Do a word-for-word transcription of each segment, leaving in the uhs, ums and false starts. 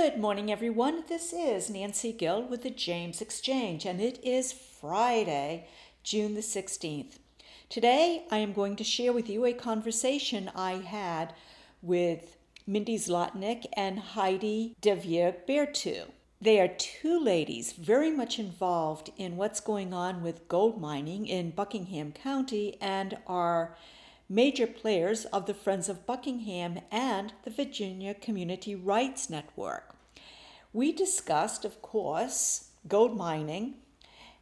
Good morning, everyone. This is Nancy Gill with the James Exchange, and it is Friday, June the sixteenth. Today, I am going to share with you a conversation I had with Mindy Zlotnick and Heidi Dhivya Berthoud. They are two ladies very much involved in what's going on with gold mining in Buckingham County and are major players of the Friends of Buckingham and the Virginia Community Rights Network. We discussed, of course, gold mining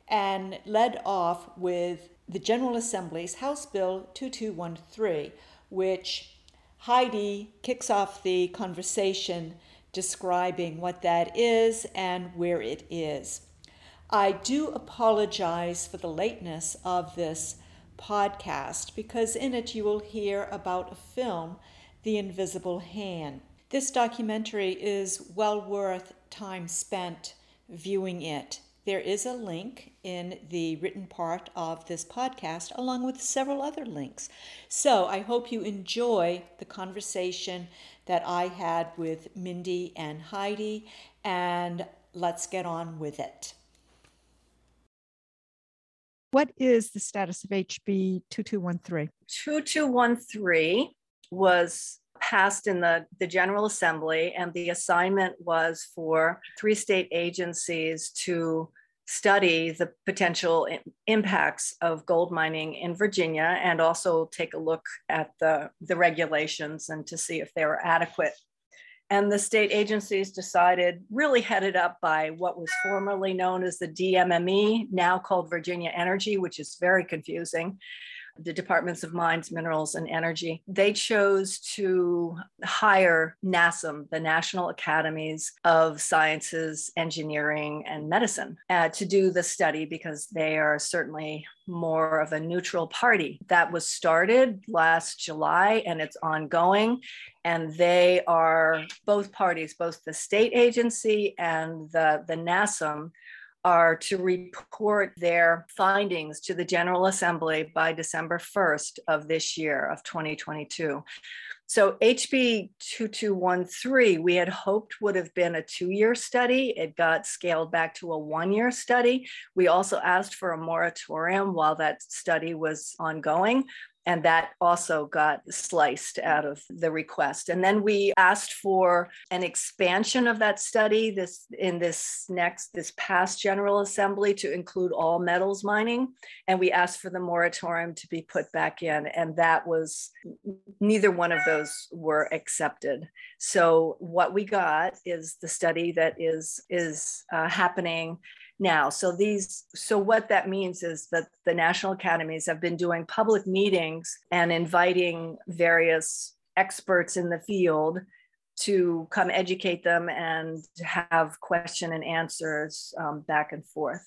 and led off with the General Assembly's House Bill twenty-two thirteen, which Heidi kicks off the conversation describing what that is and where it is. I do apologize for the lateness of this podcast because in it you will hear about a film, The Invisible Hand. This documentary is well worth time spent viewing it. There is a link in the written part of this podcast along with several other links. So I hope you enjoy the conversation that I had with Mindy and Heidi, and let's get on with it. What is the status of H B twenty-two thirteen? twenty-two thirteen was passed in the, the General Assembly, and the assignment was for three state agencies to study the potential impacts of gold mining in Virginia and also take a look at the, the regulations and to see if they were adequate. And the state agencies decided, really headed up by what was formerly known as the D M M E, now called Virginia Energy, which is very confusing, the Departments of Mines, Minerals, and Energy. They chose to hire NASAM, the National Academies of Sciences, Engineering, and Medicine, uh, to do the study because they are certainly more of a neutral party. That was started last July and it's ongoing. And they are, both parties, both the state agency and the, the NASAM, are to report their findings to the General Assembly by December first of this year, of twenty twenty-two. So H B twenty-two thirteen, we had hoped would have been a two-year study. It got scaled back to a one-year study. We also asked for a moratorium while that study was ongoing, and that also got sliced out of the request. And then we asked for an expansion of that study this in this next, this past General Assembly to include all metals mining. And we asked for the moratorium to be put back in. And that was, neither one of those were accepted. So what we got is the study that is, is uh, happening now. So these, so what that means is that the National Academies have been doing public meetings and inviting various experts in the field to come educate them and have question and answers um, back and forth.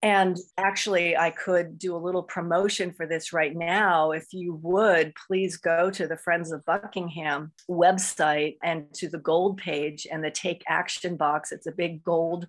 And actually, I could do a little promotion for this right now. If you would, please go to the Friends of Buckingham website and to the gold page and the Take Action box. It's a big gold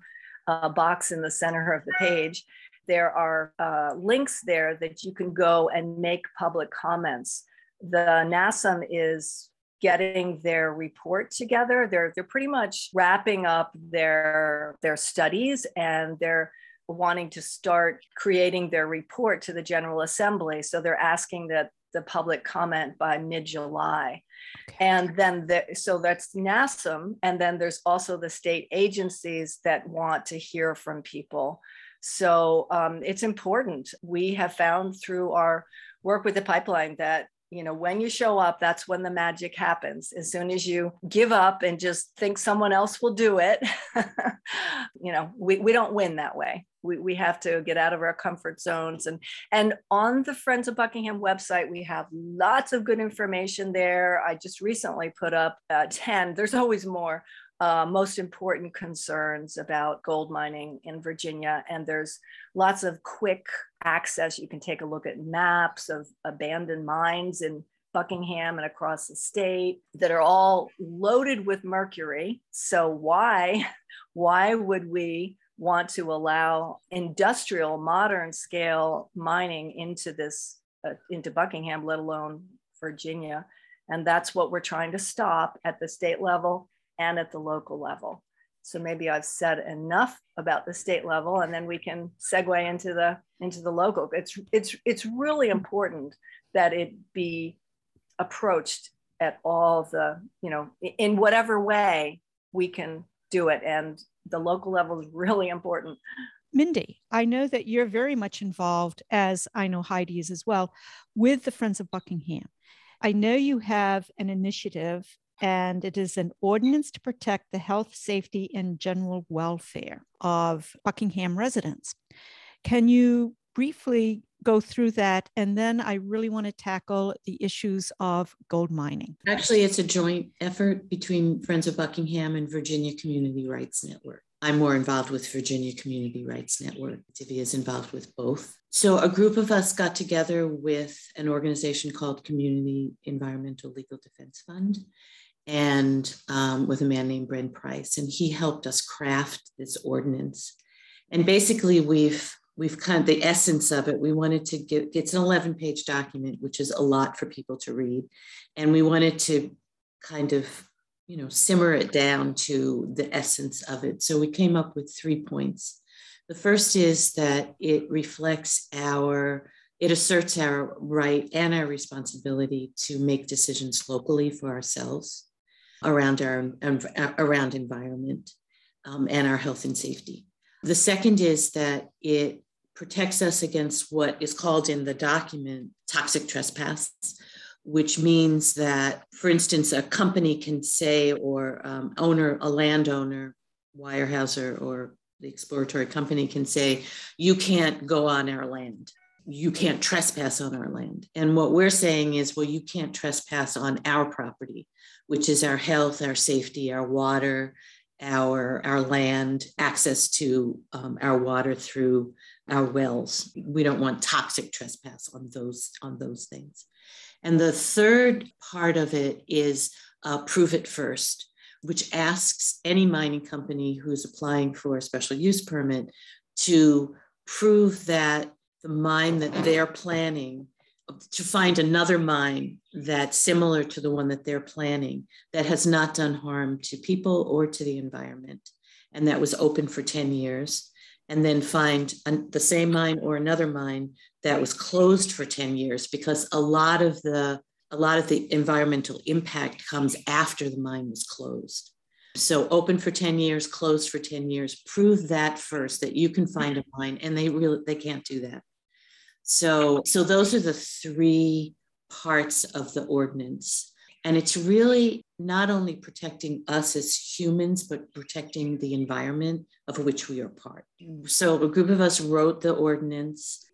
Uh, box in the center of the page. There are uh, links there that you can go and make public comments. The NASAM is getting their report together. They're they're pretty much wrapping up their their studies, and they're wanting to start creating their report to the General Assembly. So they're asking that the public comment by mid-July. And then, the, so that's NASAM. And then there's also the state agencies that want to hear from people. So um, it's important. We have found through our work with the pipeline that, you know, when you show up, that's when the magic happens. As soon as you give up and just think someone else will do it, you know, we, we don't win that way. We, we have to get out of our comfort zones. And, and on the Friends of Buckingham website, we have lots of good information there. I just recently put up uh, ten, there's always more, uh, most important concerns about gold mining in Virginia. And there's lots of quick access. You can take a look at maps of abandoned mines in Buckingham and across the state that are all loaded with mercury. So why, why would we want to allow industrial modern scale mining into this, uh, into Buckingham, let alone Virginia? And that's what we're trying to stop at the state level and at the local level. So maybe I've said enough about the state level, and then we can segue into the into the local. It's it's it's really important that it be approached at all the, you know, in whatever way we can do it, and the local level is really important. Mindy, I know that you're very much involved, as I know Heidi is as well, with the Friends of Buckingham. I know you have an initiative, and it is an ordinance to protect the health, safety, and general welfare of Buckingham residents. Can you briefly go through that? And then I really want to tackle the issues of gold mining. Actually, it's a joint effort between Friends of Buckingham and Virginia Community Rights Network. I'm more involved with Virginia Community Rights Network. Dhivya is involved with both. So a group of us got together with an organization called Community Environmental Legal Defense Fund, and um, with a man named Bryn Price, and he helped us craft this ordinance. And basically, we've we've kind of the essence of it. We wanted to get it's an eleven-page document, which is a lot for people to read, and we wanted to kind of, you know, simmer it down to the essence of it. So we came up with three points. The first is that it reflects our, it asserts our right and our responsibility to make decisions locally for ourselves around our, around environment um, and our health and safety. The second is that it protects us against what is called in the document toxic trespass, which means that, for instance, a company can say, or um, owner, a landowner, Weyerhaeuser, or the exploratory company can say, you can't go on our land. You can't trespass on our land. And what we're saying is, well, you can't trespass on our property, which is our health, our safety, our water, our, our land, access to um, our water through our wells. We don't want toxic trespass on those, on those things. And the third part of it is uh, prove it first, which asks any mining company who's applying for a special use permit to prove that the mine that they're planning, to find another mine that's similar to the one that they're planning that has not done harm to people or to the environment, and that was open for ten years, and then find an, the same mine or another mine that was closed for ten years, because a lot of the a lot of the environmental impact comes after the mine was closed. So open for ten years, closed for ten years, prove that first, that you can find a mine, and they really they can't do that. So so those are the three parts of the ordinance. And it's really not only protecting us as humans, but protecting the environment of which we are part. So a group of us wrote the ordinance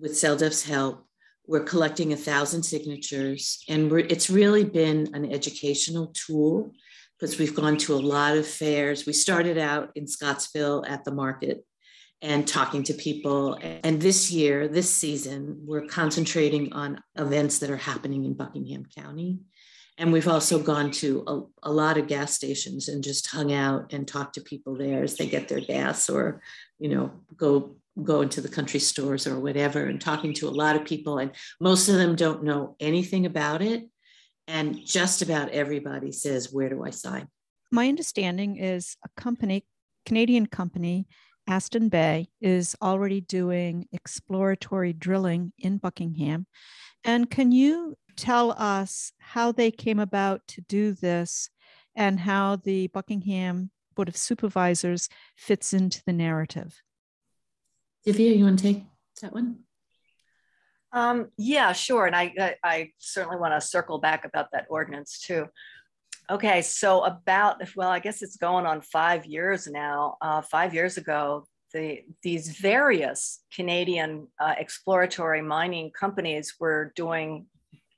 with CELDEF's help. We're collecting a thousand signatures, and we're, it's really been an educational tool, because we've gone to a lot of fairs. We started out in Scottsville at the market and talking to people. And this year, this season, we're concentrating on events that are happening in Buckingham County. And we've also gone to a, a lot of gas stations and just hung out and talked to people there as they get their gas, or, you know, go go into the country stores or whatever, and talking to a lot of people. And most of them don't know anything about it. And just about everybody says, where do I sign? My understanding is a company, Canadian company, Aston Bay, is already doing exploratory drilling in Buckingham. And can you tell us how they came about to do this, and how the Buckingham Board of Supervisors fits into the narrative? Dhivya, you want to take that one? Um, yeah, sure. And I, I, I certainly want to circle back about that ordinance too. Okay, so about, well, I guess it's going on five years now. Uh, five years ago, The, these various Canadian uh, exploratory mining companies were doing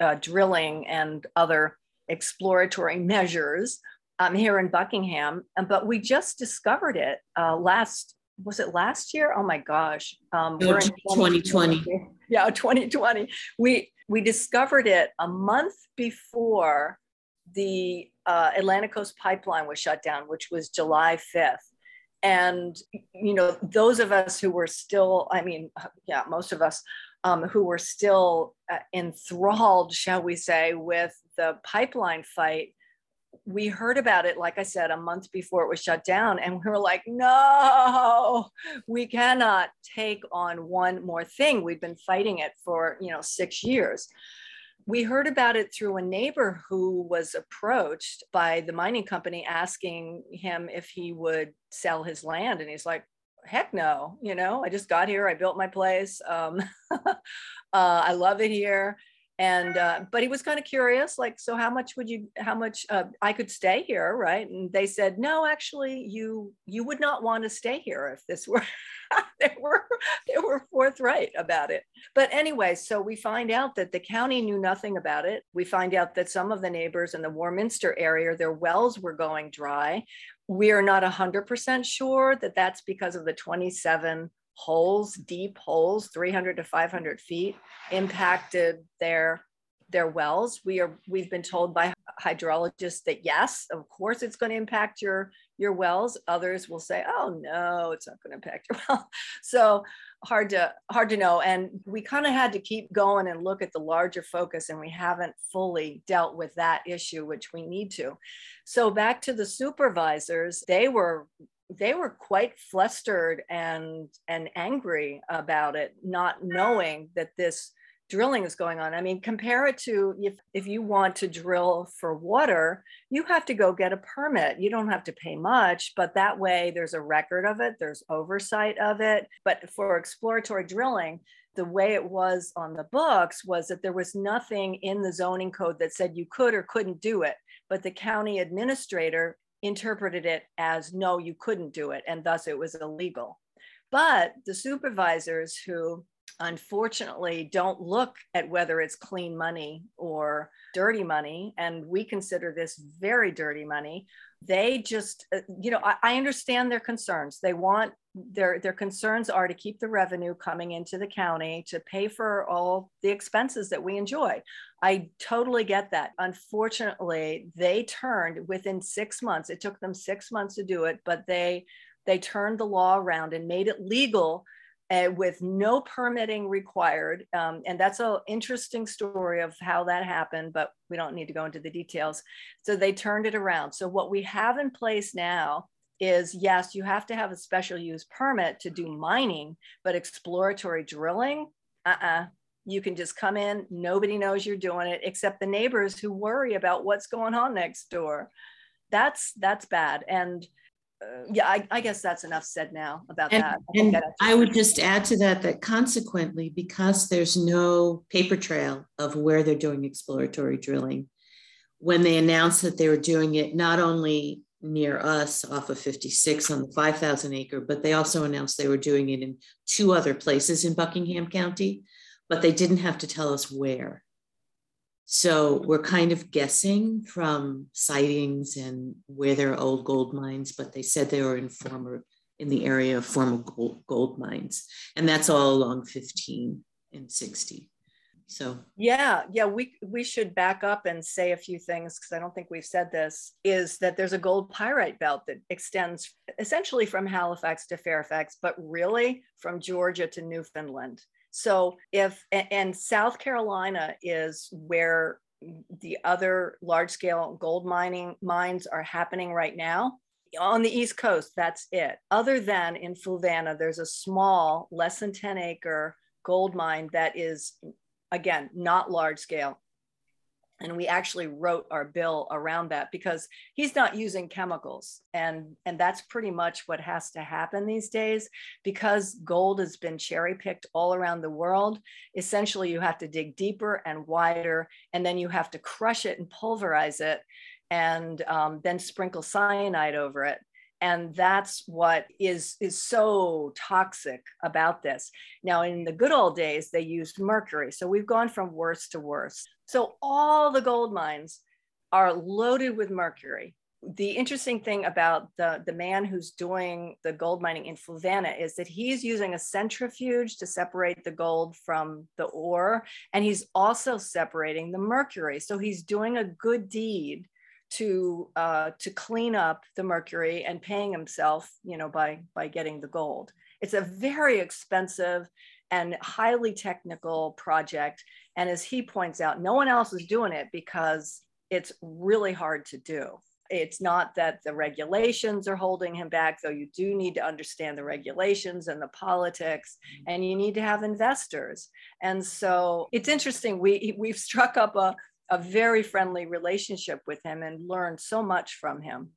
uh, drilling and other exploratory measures um, here in Buckingham. But we just discovered it uh, last, was it last year? Oh my gosh. Um, we're in twenty twenty. Yeah, twenty twenty. We, we discovered it a month before the uh, Atlantic Coast Pipeline was shut down, which was July fifth. And, you know, those of us who were still, I mean, yeah, most of us um, who were still uh, enthralled, shall we say, with the pipeline fight, we heard about it, like I said, a month before it was shut down. And we were like, no, we cannot take on one more thing. We've been fighting it for, you know, six years. We heard about it through a neighbor who was approached by the mining company asking him if he would sell his land. And he's like, heck no, you know, I just got here. I built my place. Um, uh, I love it here. And, uh, but he was kind of curious, like, so how much would you, how much uh, I could stay here, right? And they said, no, actually, you, you would not want to stay here if this were, they were, they were forthright about it. But anyway, so we find out that the county knew nothing about it. We find out that some of the neighbors in the Warminster area, their wells were going dry. We are not one hundred percent sure that that's because of the twenty-seven holes, deep holes, three hundred to five hundred feet, impacted their their wells. We are we've been told by hydrologists that yes, of course it's going to impact your your wells. Others will say, oh no, it's not going to impact your well. So hard to hard to know. And we kind of had to keep going and look at the larger focus, and we haven't fully dealt with that issue, which we need to. So back to the supervisors, they were. They were quite flustered and and angry about it, not knowing that this drilling is going on. I mean, compare it to if, if you want to drill for water, you have to go get a permit. You don't have to pay much, but that way there's a record of it, there's oversight of it. But for exploratory drilling, the way it was on the books was that there was nothing in the zoning code that said you could or couldn't do it, but the county administrator interpreted it as no, you couldn't do it, and thus it was illegal. But the supervisors, who unfortunately don't look at whether it's clean money or dirty money, and we consider this very dirty money, they just, you know, I, I understand their concerns. They want, their, their concerns are to keep the revenue coming into the county to pay for all the expenses that we enjoy. I totally get that. Unfortunately, they turned within six months. It took them six months to do it, but they, they turned the law around and made it legal Uh, with no permitting required. Um, and that's an interesting story of how that happened, but we don't need to go into the details. So they turned it around. So what we have in place now is, yes, you have to have a special use permit to do mining, but exploratory drilling, uh-uh. You can just come in, nobody knows you're doing it, except the neighbors who worry about what's going on next door. That's, that's bad. And yeah, I, I guess that's enough said now about and, that. I, and that I would just add to that, that consequently, because there's no paper trail of where they're doing exploratory drilling, when they announced that they were doing it, not only near us off of fifty-six on the five thousand acre, but they also announced they were doing it in two other places in Buckingham County, but they didn't have to tell us where. So we're kind of guessing from sightings and where there are old gold mines, but they said they were in former, in the area of former gold, gold mines. And that's all along fifteen and sixty. So yeah, yeah, we, we should back up and say a few things, because I don't think we've said this, is that there's a gold pyrite belt that extends essentially from Halifax to Fairfax, but really from Georgia to Newfoundland. So if, and South Carolina is where the other large scale gold mining mines are happening right now. On the East Coast, that's it. Other than in Fluvanna, there's a small, less than ten acre gold mine that is, again, not large scale. And we actually wrote our bill around that because he's not using chemicals. And, and that's pretty much what has to happen these days, because gold has been cherry picked all around the world. Essentially, you have to dig deeper and wider, and then you have to crush it and pulverize it, and um, then sprinkle cyanide over it. And that's what is, is so toxic about this. Now, in the good old days, they used mercury. So we've gone from worse to worse. So all the gold mines are loaded with mercury. The interesting thing about the, the man who's doing the gold mining in Fluvanna is that he's using a centrifuge to separate the gold from the ore. And he's also separating the mercury. So he's doing a good deed to uh, to clean up the mercury and paying himself, you know, by, by getting the gold. It's a very expensive and highly technical project. And as he points out, no one else is doing it because it's really hard to do. It's not that the regulations are holding him back, though you do need to understand the regulations and the politics, and you need to have investors. And so it's interesting. We, we've struck up a, a very friendly relationship with him and learned so much from him.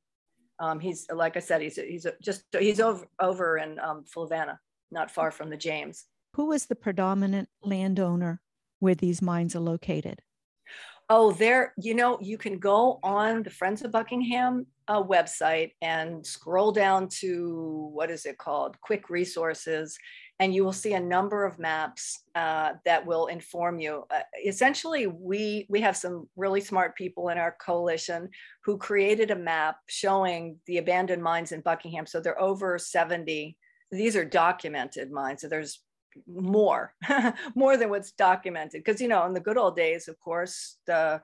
Um, he's, like I said, he's, he's just, he's over, over in um, Fluvanna, not far from the James. Who is the predominant landowner where these mines are located? Oh, there, you know, you can go on the Friends of Buckingham uh, website and scroll down to, what is it called, Quick Resources, and you will see a number of maps uh, that will inform you. Uh, essentially, we, we have some really smart people in our coalition who created a map showing the abandoned mines in Buckingham. So there are over seventy. These are documented mines, so there's more, more than what's documented. Because, you know, in the good old days, of course, the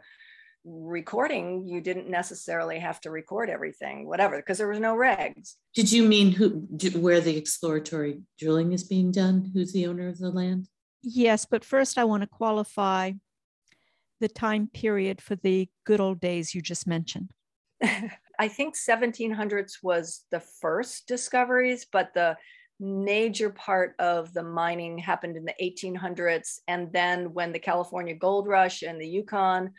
recording, you didn't necessarily have to record everything, whatever, because there was no regs. Did you mean who, where the exploratory drilling is being done? Who's the owner of the land? Yes, but first I want to qualify the time period for the good old days you just mentioned. I think seventeen hundreds was the first discoveries, but the major part of the mining happened in the eighteen hundreds. And then when the California Gold Rush and the Yukon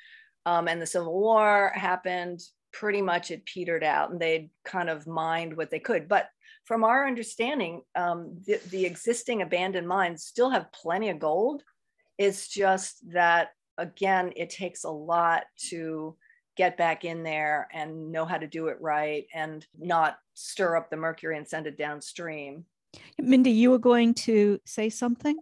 um, and the Civil War happened, pretty much it petered out and they'd kind of mined what they could. But from our understanding, um, the, the existing abandoned mines still have plenty of gold. It's just that, again, it takes a lot to get back in there and know how to do it right and not stir up the mercury and send it downstream. Mindy, you were going to say something?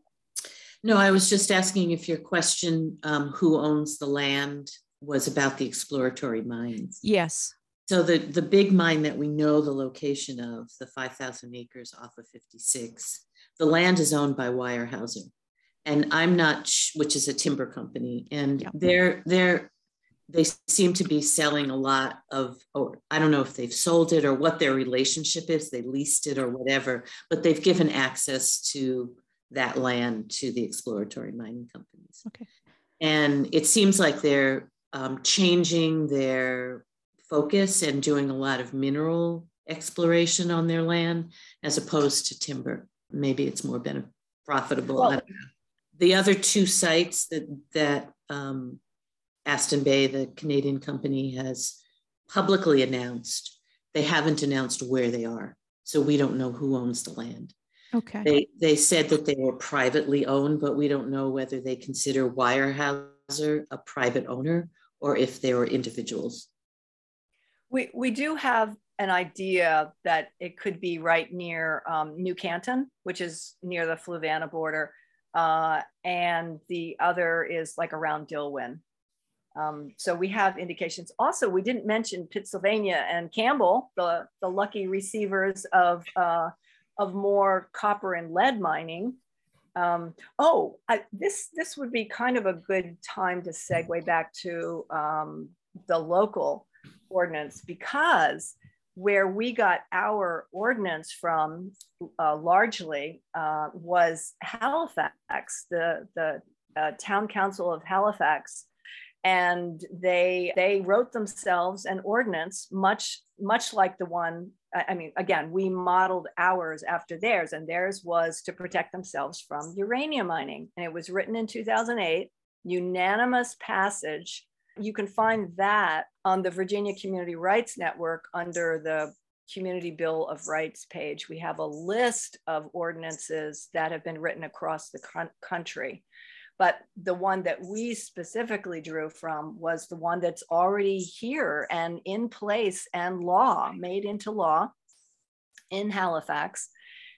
No, I was just asking if your question, um, who owns the land, was about the exploratory mines. Yes. So the, the big mine that we know the location of, the five thousand acres off of fifty-six, the land is owned by Weyerhaeuser. And I'm not, sh- which is a timber company. And yep. they're, they're, they seem to be selling a lot of, or I don't know if they've sold it or what their relationship is, they leased it or whatever, but they've given access to that land to the exploratory mining companies. Okay. And it seems like they're um, changing their focus and doing a lot of mineral exploration on their land as opposed to timber. Maybe it's more been profitable. Well, I don't know. The other two sites that, that, um, Aston Bay, the Canadian company, has publicly announced. They haven't announced where they are, so we don't know who owns the land. Okay. They they said that they were privately owned, but we don't know whether they consider Weyerhaeuser a private owner or if they were individuals. We we do have an idea that it could be right near um, New Canton, which is near the Fluvanna border, uh, and the other is like around Dilwyn. Um, so we have indications. Also, we didn't mention Pittsylvania and Campbell, the, the lucky receivers of, uh, of more copper and lead mining. Um, oh, I, this, this would be kind of a good time to segue back to um, the local ordinance, because where we got our ordinance from uh, largely uh, was Halifax, the, the uh, town council of Halifax. And they they wrote themselves an ordinance, much, much like the one, I mean, again, we modeled ours after theirs, and theirs was to protect themselves from uranium mining. And it was written in two thousand eight, unanimous passage. You can find that on the Virginia Community Rights Network under the Community Bill of Rights page. We have a list of ordinances that have been written across the con- country. But the one that we specifically drew from was the one that's already here and in place and law, made into law in Halifax.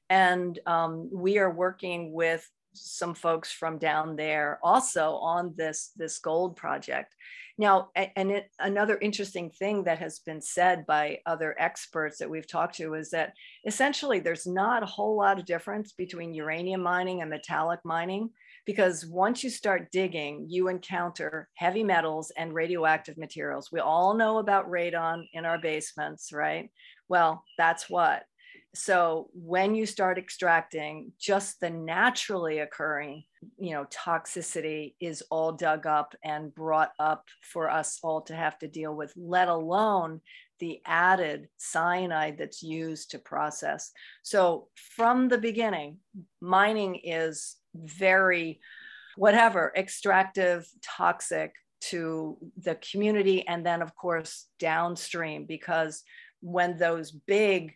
And um, we are working with some folks from down there also on this, this gold project. Now, and it, another interesting thing that has been said by other experts that we've talked to is that essentially there's not a whole lot of difference between uranium mining and metallic mining. Because once you start digging, you encounter heavy metals and radioactive materials. We all know about radon in our basements, right? Well, that's what. So when you start extracting, just the naturally occurring, you know, toxicity is all dug up and brought up for us all to have to deal with, let alone the added cyanide that's used to process. So from the beginning, mining is very, whatever, extractive, toxic to the community. And then of course, downstream, because when those big,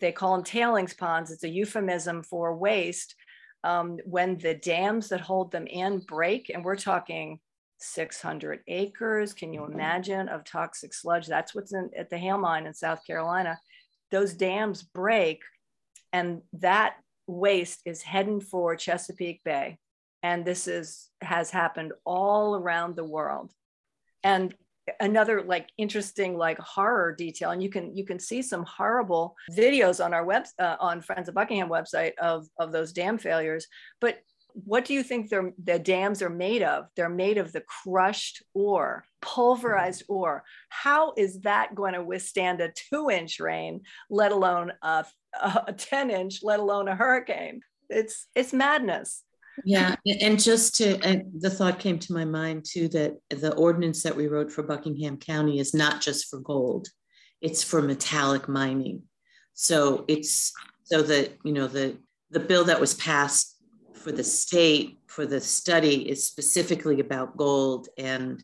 they call them tailings ponds, it's a euphemism for waste. Um, when the dams that hold them in break, and we're talking six hundred acres, can you imagine, of toxic sludge? That's what's in, at the Hale Mine in South Carolina. Those dams break and that waste is heading for Chesapeake Bay. And this is, has happened all around the world. And another like interesting like horror detail, and you can you can see some horrible videos on our web uh, on Friends of Buckingham website of of those dam failures. But what do you think they're, the dams are made of? They're made of the crushed ore, pulverized ore. How is that going to withstand a two-inch rain, let alone a, a ten-inch, let alone a hurricane? It's it's madness. Yeah, and just to, and the thought came to my mind too, that the ordinance that we wrote for Buckingham County is not just for gold, it's for metallic mining. So it's, so that, you know, the, the bill that was passed for the state, for the study is specifically about gold, and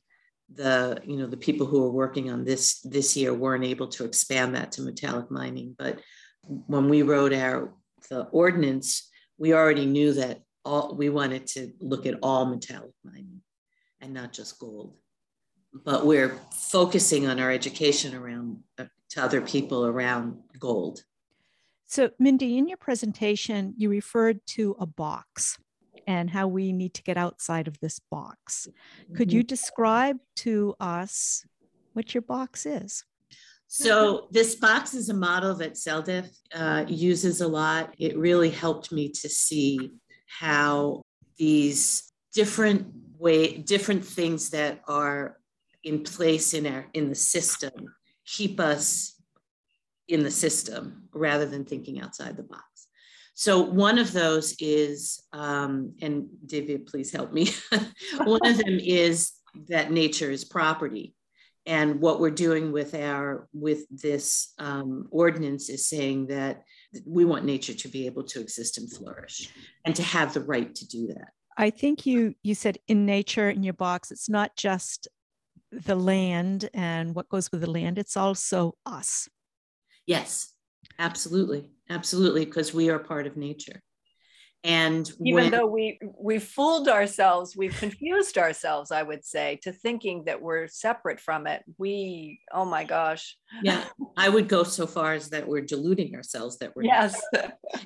the, you know, the people who are working on this this year weren't able to expand that to metallic mining. But when we wrote our, the ordinance, we already knew that all, we wanted to look at all metallic mining and not just gold, but we're focusing on our education around uh, to other people around gold. So Mindy, in your presentation, you referred to a box and how we need to get outside of this box. Could mm-hmm. you describe to us what your box is? So this box is a model that C E L D F uh, uses a lot. It really helped me to see how these different way, different things that are in place in our in the system keep us in the system rather than thinking outside the box. So one of those is, um, and Dhivya, please help me. One of them is that nature is property, and what we're doing with our with this um, ordinance is saying that we want nature to be able to exist and flourish and to have the right to do that. I think you you said in nature, in your box, it's not just the land and what goes with the land, it's also us. Yes, absolutely. Absolutely, because we are part of nature. And even when, though we we fooled ourselves, we've confused ourselves, I would say, to thinking that we're separate from it. We, oh my gosh. Yeah, I would go so far as that we're deluding ourselves that we're yes.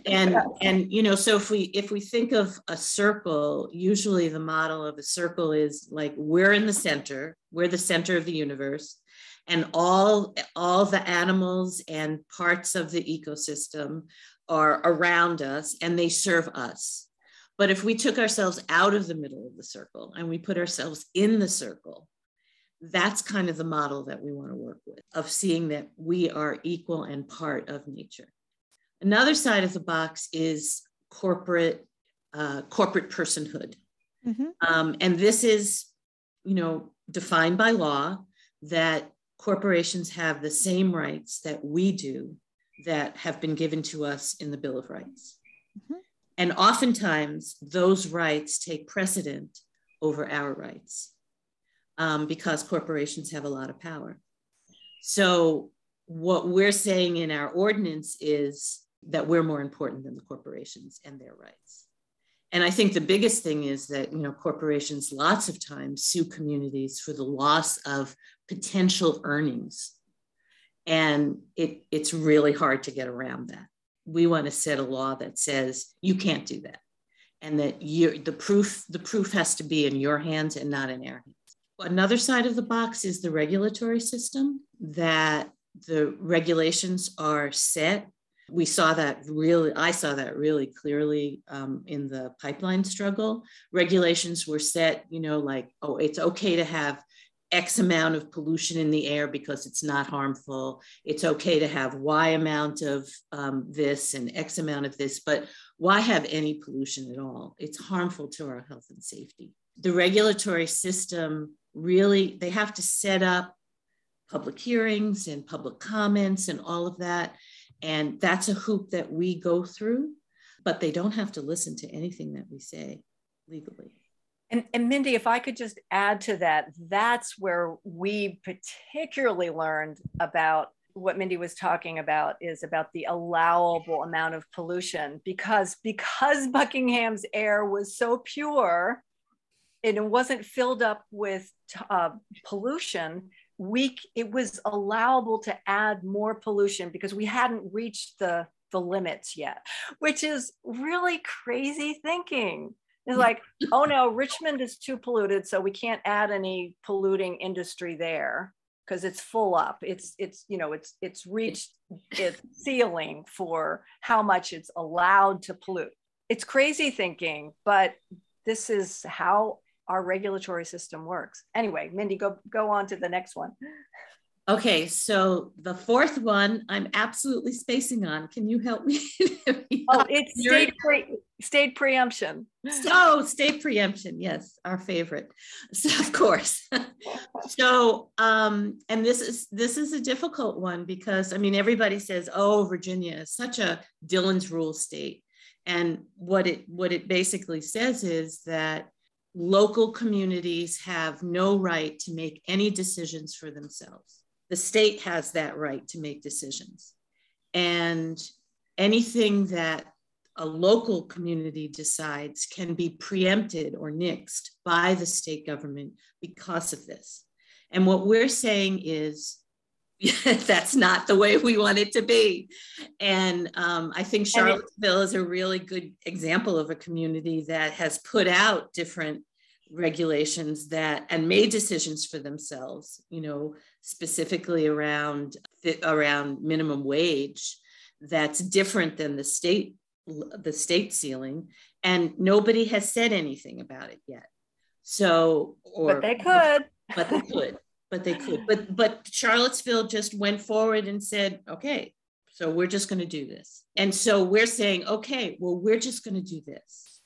And yes. and you know, so if we if we think of a circle, usually the model of a circle is like we're in the center, we're the center of the universe, and all all the animals and parts of the ecosystem are around us and they serve us. But if we took ourselves out of the middle of the circle and we put ourselves in the circle, that's kind of the model that we want to work with, of seeing that we are equal and part of nature. Another side of the box is corporate, uh, corporate personhood. Mm-hmm. Um, and this is, you know, defined by law that corporations have the same rights that we do that have been given to us in the Bill of Rights. Mm-hmm. And oftentimes those rights take precedent over our rights um, because corporations have a lot of power. So what we're saying in our ordinance is that we're more important than the corporations and their rights. And I think the biggest thing is that, you know, corporations lots of times sue communities for the loss of potential earnings. And it, it's really hard to get around that. We want to set a law that says you can't do that. And that you, the proof, the proof has to be in your hands and not in our hands. Another side of the box is the regulatory system, that the regulations are set. We saw that really, I saw that really clearly um, in the pipeline struggle. Regulations were set, you know, like, oh, it's okay to have X amount of pollution in the air because it's not harmful. It's okay to have Y amount of um, this and X amount of this, but why have any pollution at all? It's harmful to our health and safety. The regulatory system really, they have to set up public hearings and public comments and all of that. And that's a hoop that we go through, but they don't have to listen to anything that we say legally. And, and Mindy, if I could just add to that, that's where we particularly learned about what Mindy was talking about is about the allowable amount of pollution, because, because Buckingham's air was so pure and it wasn't filled up with uh, pollution, we, it was allowable to add more pollution because we hadn't reached the, the limits yet, which is really crazy thinking. It's like, oh no, Richmond is too polluted, so we can't add any polluting industry there because it's full up. It's it's you know it's it's reached its ceiling for how much it's allowed to pollute. It's crazy thinking, but this is how our regulatory system works. Anyway, Mindy, go go on to the next one. Okay, so the fourth one I'm absolutely spacing on. Can you help me? Oh, it's state, pre state preemption. So state preemption, yes, our favorite. So, of course. So, um, and this is this is a difficult one because I mean everybody says, oh, Virginia is such a Dillon's rule state, and what it what it basically says is that local communities have no right to make any decisions for themselves. The state has that right to make decisions, and anything that a local community decides can be preempted or nixed by the state government because of this. And what we're saying is that's not the way we want it to be. And um, I think Charlottesville is a really good example of a community that has put out different regulations that and made decisions for themselves, you know, specifically around around minimum wage that's different than the state the state ceiling, and nobody has said anything about it yet. So or but they could but they could but they could but but Charlottesville just went forward and said, okay, so we're just going to do this. And so we're saying, okay, well, we're just going to do this.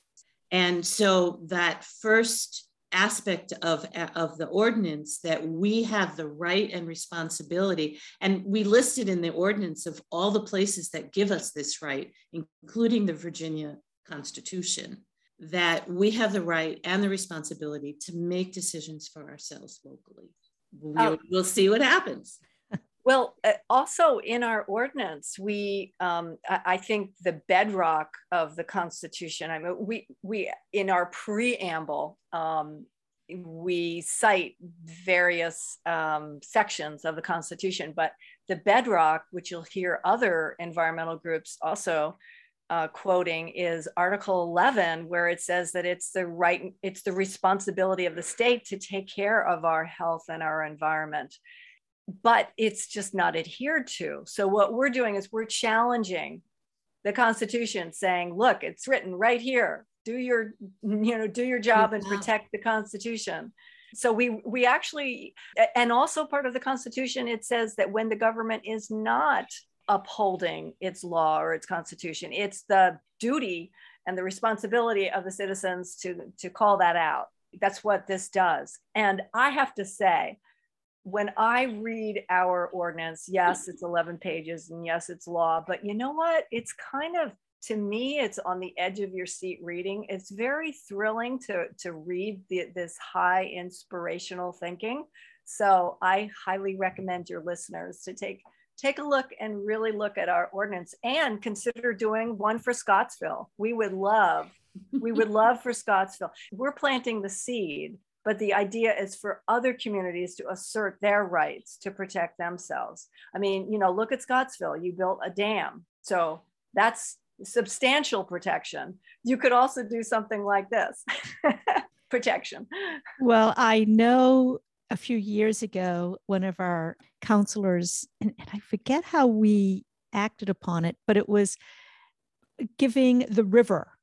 And so that first aspect of, of the ordinance that we have the right and responsibility, and we listed in the ordinance of all the places that give us this right, including the Virginia Constitution, that we have the right and the responsibility to make decisions for ourselves locally. We'll, oh. we'll see what happens. Well, also in our ordinance, we, um, I think the bedrock of the Constitution, I mean, we, we in our preamble, um, we cite various um, sections of the Constitution, but the bedrock, which you'll hear other environmental groups also uh, quoting, is Article eleven, where it says that it's the right, it's the responsibility of the state to take care of our health and our environment. But it's just not adhered to. So what we're doing is we're challenging the Constitution, saying, look, it's written right here. Do your, you know, do your job and protect the Constitution. So we, we actually, and also part of the Constitution, it says that when the government is not upholding its law or its Constitution, it's the duty and the responsibility of the citizens to, to call that out. That's what this does. And I have to say, when I read our ordinance, yes, it's eleven pages and yes, it's law, but you know what? It's kind of, to me, it's on the edge of your seat reading. It's very thrilling to, to read the, this high inspirational thinking. So I highly recommend your listeners to take, take a look and really look at our ordinance and consider doing one for Scottsville. We would love, we would love for Scottsville. We're planting the seed. But the idea is for other communities to assert their rights to protect themselves. I mean, you know, look at Scottsville, you built a dam. So that's substantial protection. You could also do something like this, protection. Well, I know a few years ago, one of our counselors, and, and I forget how we acted upon it, but it was giving the river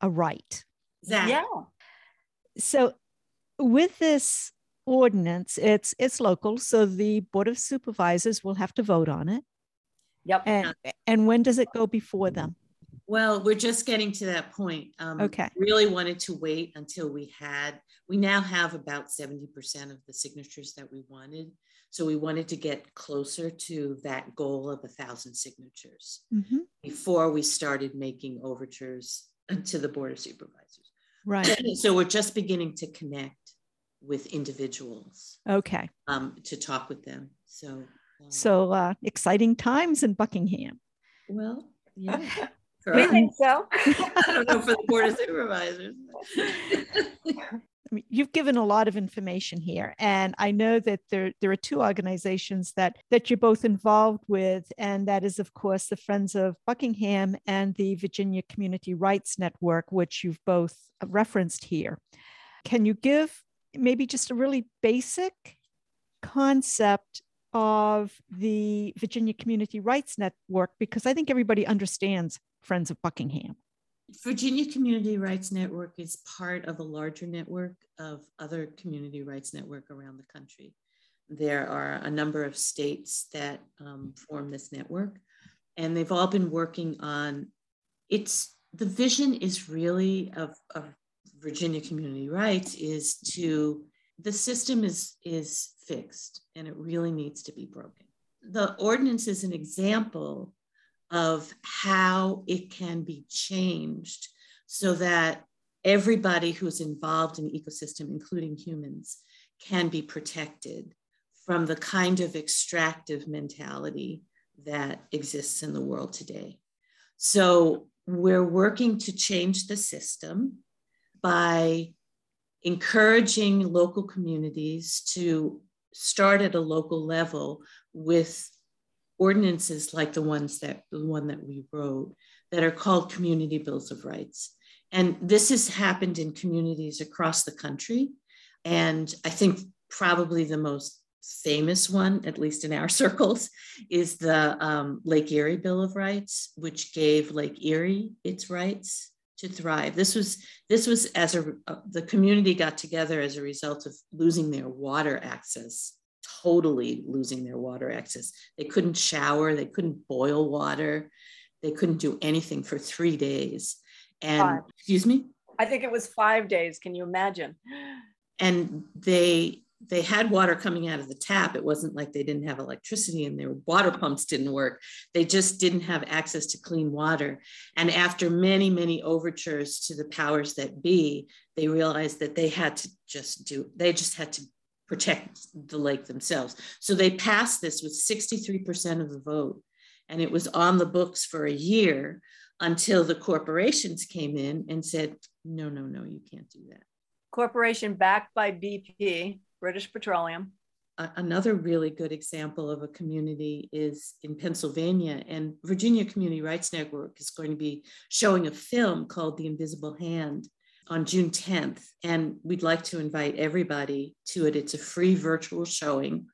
a right. Exactly. Yeah. So with this ordinance. It's it's local, so the Board of Supervisors will have to vote on it. Yep. And, and when does it go before them? Well, we're just getting to that point. Um, okay. Really wanted to wait until we had, we now have about seventy percent of the signatures that we wanted. So we wanted to get closer to that goal of a thousand signatures mm-hmm. before we started making overtures to the Board of Supervisors. Right. So we're just beginning to connect with individuals. Okay. Um, to talk with them. So, um, so uh, exciting times in Buckingham. Well, yeah. We think so. I don't know for the Board of Supervisors. You've given a lot of information here. And I know that there, there are two organizations that, that you're both involved with. And that is, of course, the Friends of Buckingham and the Virginia Community Rights Network, which you've both referenced here. Can you give maybe just a really basic concept of the Virginia Community Rights Network? Because I think everybody understands Friends of Buckingham. Virginia Community Rights Network is part of a larger network of other community rights network around the country. There are a number of states that um, form this network, and they've all been working on, it's, the vision is really of, of Virginia Community Rights is to, the system is, is fixed and it really needs to be broken. The ordinance is an example of how it can be changed so that everybody who's involved in the ecosystem, including humans, can be protected from the kind of extractive mentality that exists in the world today. So we're working to change the system by encouraging local communities to start at a local level with ordinances like the ones that the one that we wrote that are called community bills of rights. And this has happened in communities across the country. And I think probably the most famous one, at least in our circles, is the um, Lake Erie Bill of Rights, which gave Lake Erie its rights to thrive. This was, this was as a, uh, the community got together as a result of losing their water access. Totally losing their water access. They couldn't shower, they couldn't boil water, they couldn't do anything for three days. And five. Excuse me? I think it was five days, can you imagine? And they they had water coming out of the tap. It wasn't like they didn't have electricity and their water pumps didn't work. They just didn't have access to clean water. And after many, many overtures to the powers that be, they realized that they had to just do, they just had to protect the lake themselves. So they passed this with sixty-three percent of the vote. And it was on the books for a year until the corporations came in and said, no, no, no, you can't do that. Corporation backed by B P, British Petroleum. Uh, another really good example of a community is in Pennsylvania, and Virginia Community Rights Network is going to be showing a film called The Invisible Hand on June tenth, and we'd like to invite everybody to it. It's a free virtual showing.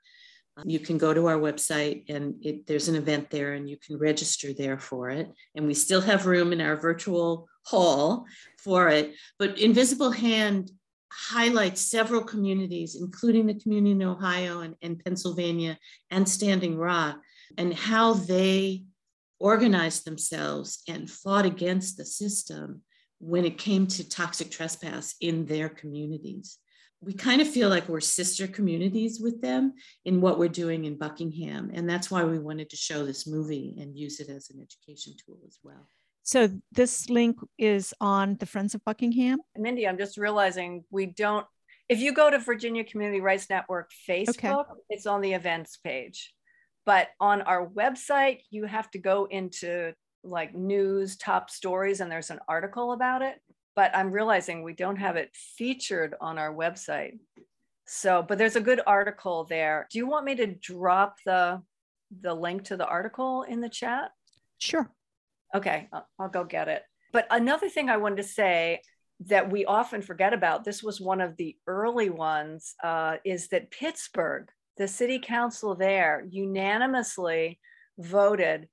Um, you can go to our website, and it, there's an event there, and you can register there for it. And we still have room in our virtual hall for it. But Invisible Hand highlights several communities, including the community in Ohio and, and Pennsylvania and Standing Rock, and how they organized themselves and fought against the system when it came to toxic trespass in their communities. We kind of feel like we're sister communities with them in what we're doing in Buckingham. And that's why we wanted to show this movie and use it as an education tool as well. So this link is on the Friends of Buckingham? Mindy, I'm just realizing we don't, if you go to Virginia Community Rights Network Facebook, okay, it's on the events page. But on our website, you have to go into like news top stories, and there's an article about it, but I'm realizing we don't have it featured on our website. So, but there's a good article there. Do you want me to drop the, the link to the article in the chat? Sure. Okay, I'll, I'll go get it. But another thing I wanted to say that we often forget about, this was one of the early ones, uh, is that Pittsburgh, the city council there unanimously voted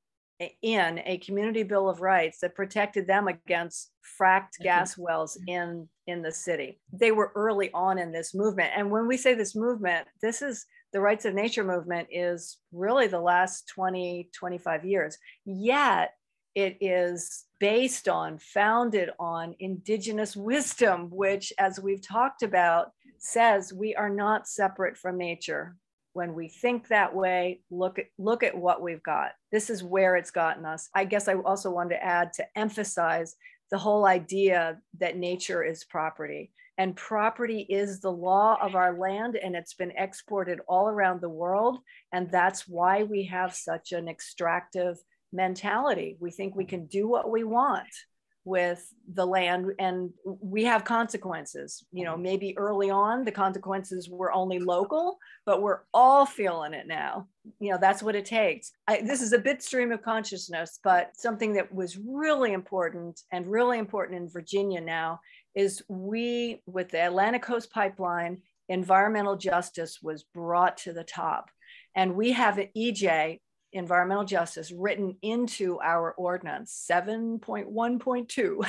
in a community bill of rights that protected them against fracked gas wells in, in the city. They were early on in this movement. And when we say this movement, this is the rights of nature movement is really the last twenty, twenty-five years. Yet it is based on, founded on indigenous wisdom, which, as we've talked about, says we are not separate from nature. When we think that way, look at, look at what we've got. This is where it's gotten us. I guess I also wanted to add to emphasize the whole idea that nature is property, and property is the law of our land, and it's been exported all around the world. And that's why we have such an extractive mentality. We think we can do what we want with the land, and we have consequences. You know, maybe early on the consequences were only local, but we're all feeling it now. You know, that's what it takes. I, this is a bit stream of consciousness, but something that was really important and really important in Virginia now is we, with the Atlantic Coast Pipeline, environmental justice was brought to the top. And we have an E J, environmental justice, written into our ordinance seven point one point two.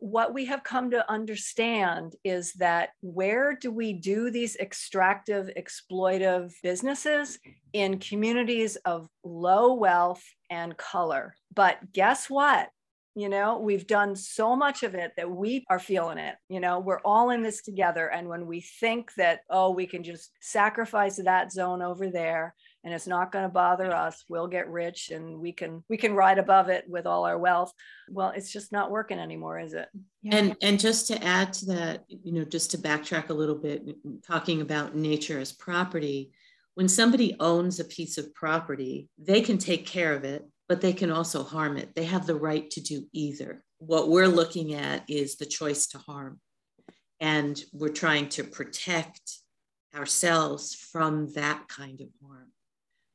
What we have come to understand is that where do we do these extractive, exploitive businesses? In communities of low wealth and color. But guess what? You know, we've done so much of it that we are feeling it. You know, we're all in this together. And when we think that, oh, we can just sacrifice that zone over there and it's not going to bother us, we'll get rich and we can we can ride above it with all our wealth. Well, it's just not working anymore, is it? Yeah. And and just to add to that, you know, just to backtrack a little bit, talking about nature as property, when somebody owns a piece of property, they can take care of it, but they can also harm it. They have the right to do either. What we're looking at is the choice to harm. And we're trying to protect ourselves from that kind of harm,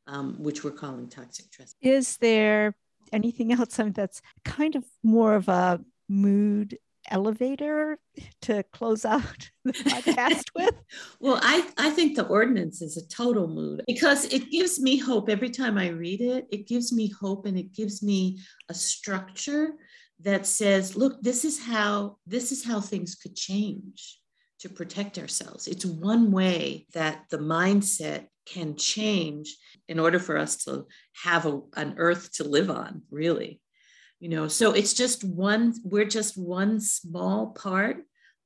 um, which we're calling toxic trespassing. Is there anything else that's kind of more of a mood elevator to close out the podcast with? Well, I, I think the ordinance is a total mood, because it gives me hope. Every time I read it, it gives me hope, and it gives me a structure that says, look, this is how this is how things could change to protect ourselves. It's one way that the mindset can change in order for us to have a, an earth to live on, really. You know, so it's just one, we're just one small part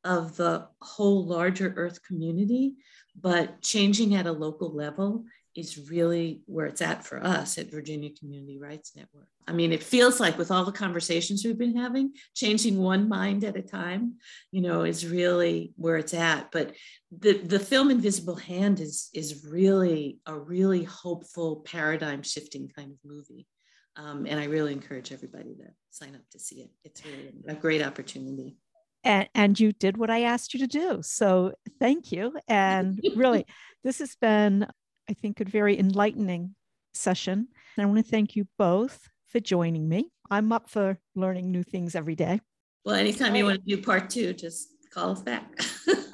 of the whole larger Earth community, but changing at a local level is really where it's at for us at Virginia Community Rights Network. I mean, it feels like with all the conversations we've been having, changing one mind at a time, you know, is really where it's at. But the, the film Invisible Hand is, is really a really hopeful, paradigm shifting kind of movie. Um, and I really encourage everybody to sign up to see it. It's really a great opportunity. And, and you did what I asked you to do. So thank you. And really, this has been, I think, a very enlightening session. And I want to thank you both for joining me. I'm up for learning new things every day. Well, anytime you want to do part two, just call us back.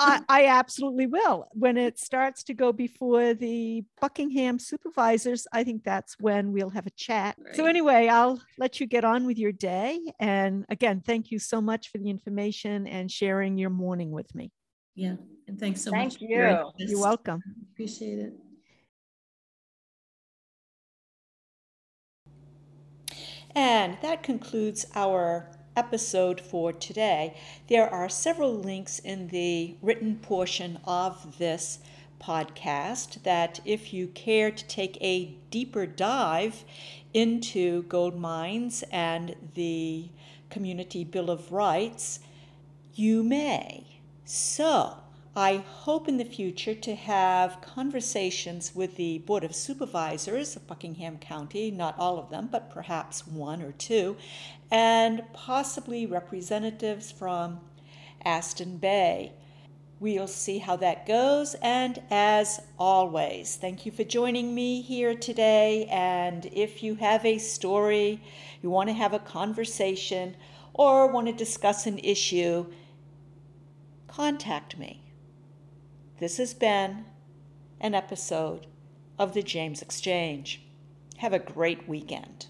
I, I absolutely will. When it starts to go before the Buckingham supervisors, I think that's when we'll have a chat. Right. So anyway, I'll let you get on with your day. And again, thank you so much for the information and sharing your morning with me. Yeah. And thanks so thank much. Thank you. You're welcome. Appreciate it. And that concludes our episode for today. There are several links in the written portion of this podcast that if you care to take a deeper dive into gold mines and the Community Bill of Rights, you may. So I hope in the future to have conversations with the Board of Supervisors of Buckingham County, not all of them, but perhaps one or two, and possibly representatives from Aston Bay. We'll see how that goes. And as always, thank you for joining me here today. And if you have a story, you want to have a conversation, or want to discuss an issue, contact me. This has been an episode of the James Exchange. Have a great weekend.